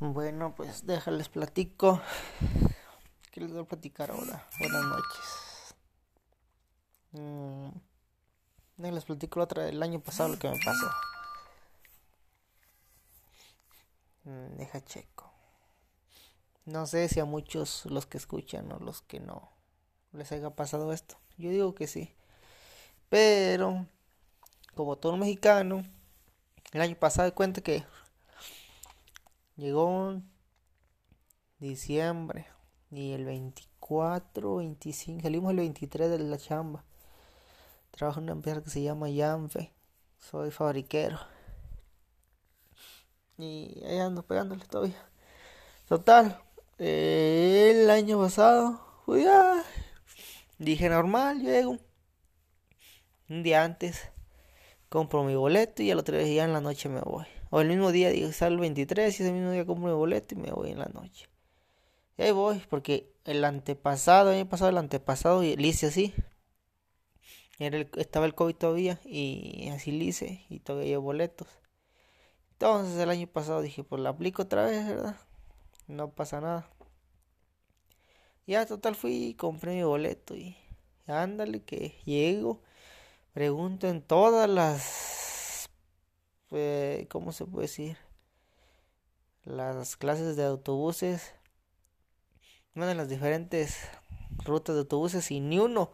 Bueno, pues déjales platico. ¿Qué les voy a platicar ahora? Buenas noches. Déjales platico el año pasado lo que me pasó. Deja checo. No sé si a muchos los que escuchan o los que no les haya pasado esto. Yo digo que sí. Pero, como todo mexicano, el año pasado di cuenta que llegó diciembre y el 24, 25, salimos el 23 de la chamba. Trabajo en una empresa que se llama Yanfe, soy fabriquero. Y ahí ando pegándole todavía. Total, el año pasado, pues ya, dije normal, llego. Un día antes compro mi boleto y al otro día en la noche me voy. O el mismo día, digo, salgo el 23 y ese mismo día compro mi boleto y me voy en la noche. Y ahí voy, porque el año pasado le hice así. Estaba el COVID todavía y así le hice y todavía llevo boletos. Entonces el año pasado dije, pues la aplico otra vez, ¿verdad? No pasa nada. Ya total fui y compré mi boleto y ándale que llego. Pregunto en todas las, ¿cómo se puede decir? Las clases de autobuses, bueno, en las diferentes rutas de autobuses y ni uno.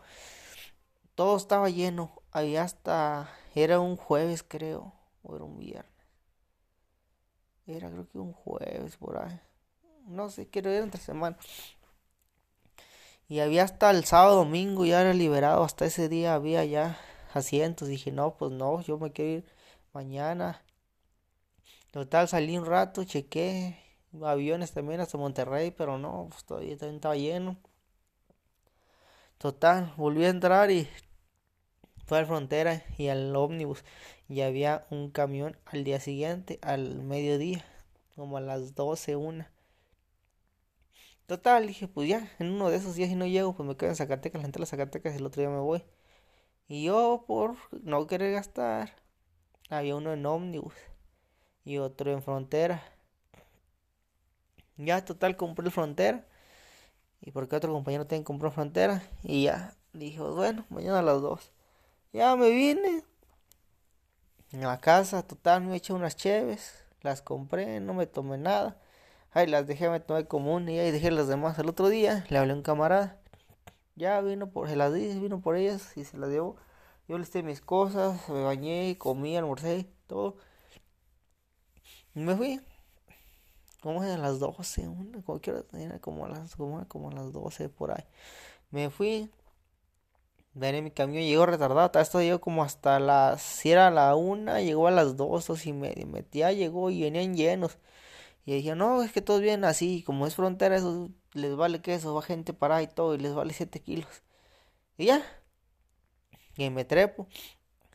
Todo estaba lleno, ahí hasta, era un jueves creo, o era un viernes. Era creo que un jueves por ahí, no sé, creo que era entre semana. Y había hasta el sábado, domingo, ya era liberado, hasta ese día había ya asientos. Dije, no, pues no, yo me quiero ir mañana. Total, salí un rato, chequé aviones también hasta Monterrey, pero no, pues todavía también estaba lleno. Total, volví a entrar y fue a la frontera y al ómnibus. Y había un camión al día siguiente, al mediodía, como a las 12, 1. Total, dije, pues ya, en uno de esos días si no llego, pues me quedo en Zacatecas, la gente de las Zacatecas, el otro día me voy. Y yo, por no querer gastar, había uno en ómnibus y otro en frontera. Ya, total, compré el frontera. Y porque otro compañero también compró frontera. Y ya, dije, bueno, mañana a las 2. Ya me vine a la casa, total, me eché unas cheves. Las compré, no me tomé nada. Ahí las dejé, me tomé como una y ahí dejé las demás. El otro día le hablé a un camarada. Ya vino por ellas y se las llevó. Yo listé mis cosas, me bañé, comí, almorcé, todo. Y me fui. Como a las 12, como a las 12 por ahí. Me fui. Vené mi camión, llegó retardado. Esto llegó como hasta las, si era la 1, llegó a las 2, 2:30. Metía, llegó y venían llenos. Y dije, no, es que todos vienen así, como es frontera, eso les vale queso, va gente para ahí y todo, y les vale 7 kilos. Y ya, y me trepo.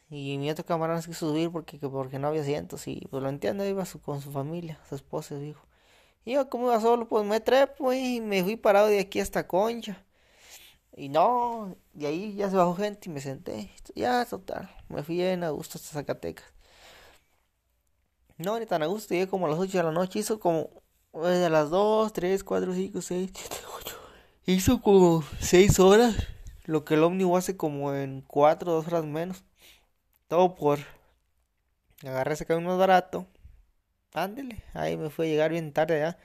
Y mi otro camarada se quiso subir porque no había asientos. Y pues lo entiendo, iba con su familia, su esposa, su hijo. Y yo, como iba solo, pues me trepo y me fui parado de aquí hasta Concha. Y no, de ahí ya se bajó gente y me senté. Ya, total, me fui en Augusto hasta Zacatecas. No, ni tan a gusto, llegué como a las 8 de la noche, hizo como de las 2, 3, 4, 5, 6, 7, 8, hizo como 6 horas, lo que el ómnibus hace como en 4, 2 horas menos, todo por agarré ese camino más barato, ándele, ahí me fui a llegar bien tarde ya,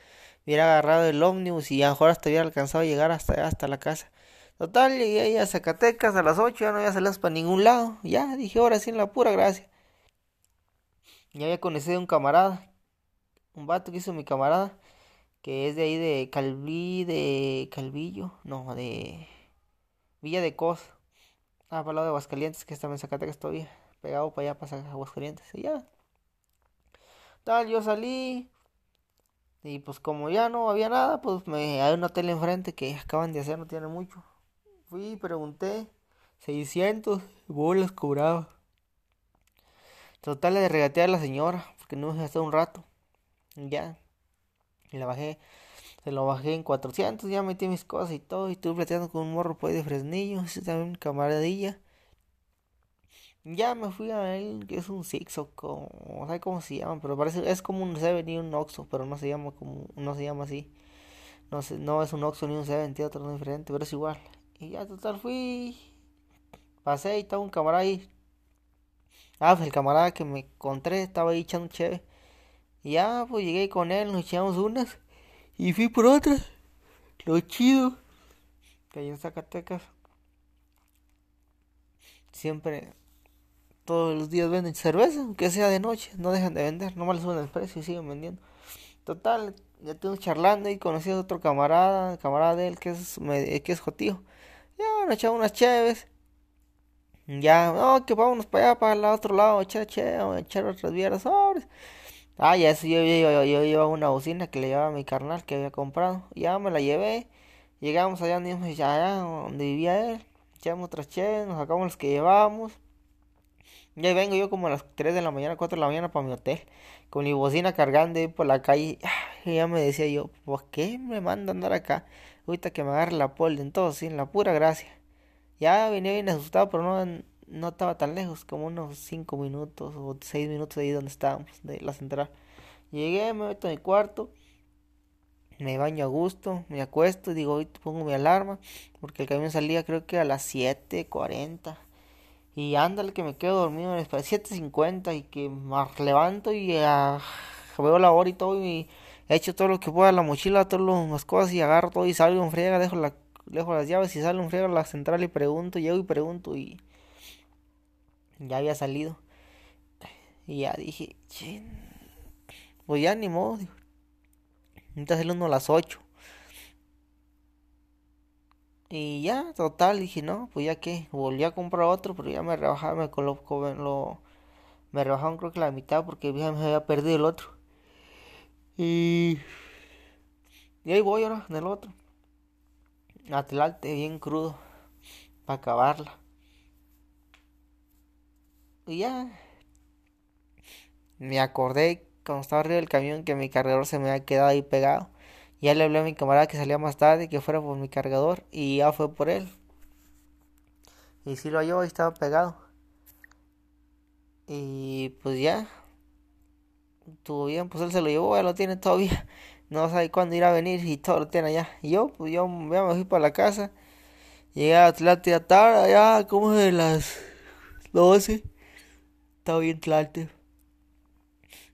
hubiera agarrado el ómnibus y a lo mejor hasta hubiera alcanzado a llegar hasta la casa. Total, llegué ahí a Zacatecas a las 8, ya no había salido para ningún lado, ya, dije ahora sí en la pura gracia. Ya había conocido a un camarada, un vato que hizo mi camarada, que es de ahí de de Villa de Cos, para lado de Aguascalientes, que está en Zacatecas todavía, pegado para allá, para Aguascalientes, y ya. Tal, yo salí, y pues como ya no había nada, pues hay un hotel enfrente que acaban de hacer, no tiene mucho. Fui, pregunté, 600 bolas cobraba. Total, le regateé a la señora, porque no me gasté un rato. Ya, y se lo bajé en 400, ya metí mis cosas y todo. Y estuve plateando con un morro, pues, de Fresnillo, ese también, camaradilla. Ya me fui a él, que es un Six o como, no sé cómo se llama, pero parece, es como un Seven y un Oxxo, pero no se llama como, no se llama así. No sé, no es un Oxxo ni un Seven, tiene otro diferente, pero es igual. Y ya total fui, pasé y estaba un camarada ahí. Ah, pues el camarada que me encontré estaba ahí echando chévere. Y ya pues llegué con él, nos echamos unas y fui por otras. Lo chido que allá en Zacatecas siempre, todos los días venden cerveza, aunque sea de noche, no dejan de vender, nomás le suben el precio y siguen vendiendo. Total, ya estuvimos charlando y conocí a otro camarada de él que es Jotío. Ya, nos echamos unas cheves. Ya, no, que vámonos para allá, para el otro lado, echar otras vieras, sobres. Ah, ya eso, yo llevaba una bocina que le llevaba a mi carnal que había comprado. Ya me la llevé, llegamos allá donde vivía él, echamos otras cheves, nos sacamos las que llevábamos. Ya vengo yo como a las 3 de la mañana, 4 de la mañana para mi hotel, con mi bocina cargando ahí por la calle. Y ya me decía yo, ¿por qué me manda a andar acá? Ahorita que me agarre la pol, entonces, sin la pura gracia. Ya venía bien asustado, pero no estaba tan lejos, como unos 5 minutos o 6 minutos de ahí donde estábamos, de la central. Llegué, me meto en mi cuarto, me baño a gusto, me acuesto y digo, ahorita pongo mi alarma, porque el camión salía creo que a las 7:40. Y ándale que me quedo dormido a las 7:50 y que me levanto y veo la hora y todo y echo todo lo que pueda, la mochila, todas las cosas y agarro todo y salgo en friega, dejo las llaves y salgo en friega a la central y pregunto, llego y pregunto y ya había salido. Y ya dije, chin, pues ya ni modo, digo, necesito hacerlo uno a las 8. Y ya, total, dije, no, pues ya que, volví a comprar otro, pero ya me rebajaron, me rebajaron creo que la mitad, porque ya me había perdido el otro. Y ahí voy ahora, en el otro. Atlante, bien crudo, para acabarla. Y ya, me acordé, cuando estaba arriba del camión, que mi cargador se me había quedado ahí pegado. Ya le hablé a mi camarada que salía más tarde, que fuera por mi cargador, y ya fue por él. Y sí lo halló, ahí estaba pegado. Y pues ya, estuvo bien, pues él se lo llevó, ya lo tiene todavía. No sabe cuándo irá a venir y todo lo tiene allá. Y yo ya me fui para la casa. Llegué a Atlante ya tarde, ya como de las 12. Estaba bien Atlante.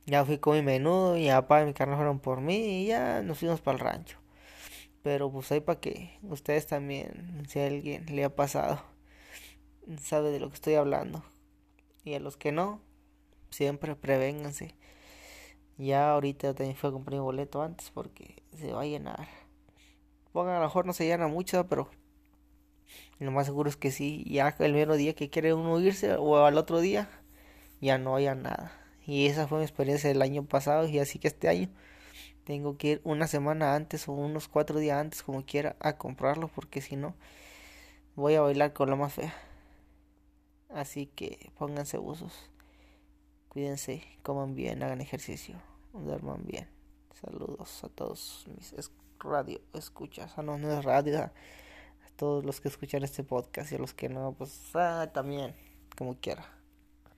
Ya fui con mi menudo, mi papá y mi carnal fueron por mí y ya nos fuimos para el rancho. Pero pues ahí para que ustedes también, si a alguien le ha pasado, sabe de lo que estoy hablando. Y a los que no, siempre prevénganse. Ya ahorita también fui a comprar mi boleto antes porque se va a llenar. Pongan, a lo mejor no se llena mucho, pero lo más seguro es que sí. Ya el mero día que quiere uno irse o al otro día, ya no haya nada. Y esa fue mi experiencia del año pasado y así que este año tengo que ir una semana antes o unos 4 días antes como quiera a comprarlo porque si no voy a bailar con la más fea. Así que pónganse buzos, cuídense, coman bien, hagan ejercicio, duerman bien. Saludos a todos mis radio escuchas, no es radio, a todos los que escuchan este podcast y a los que no, pues también como quiera.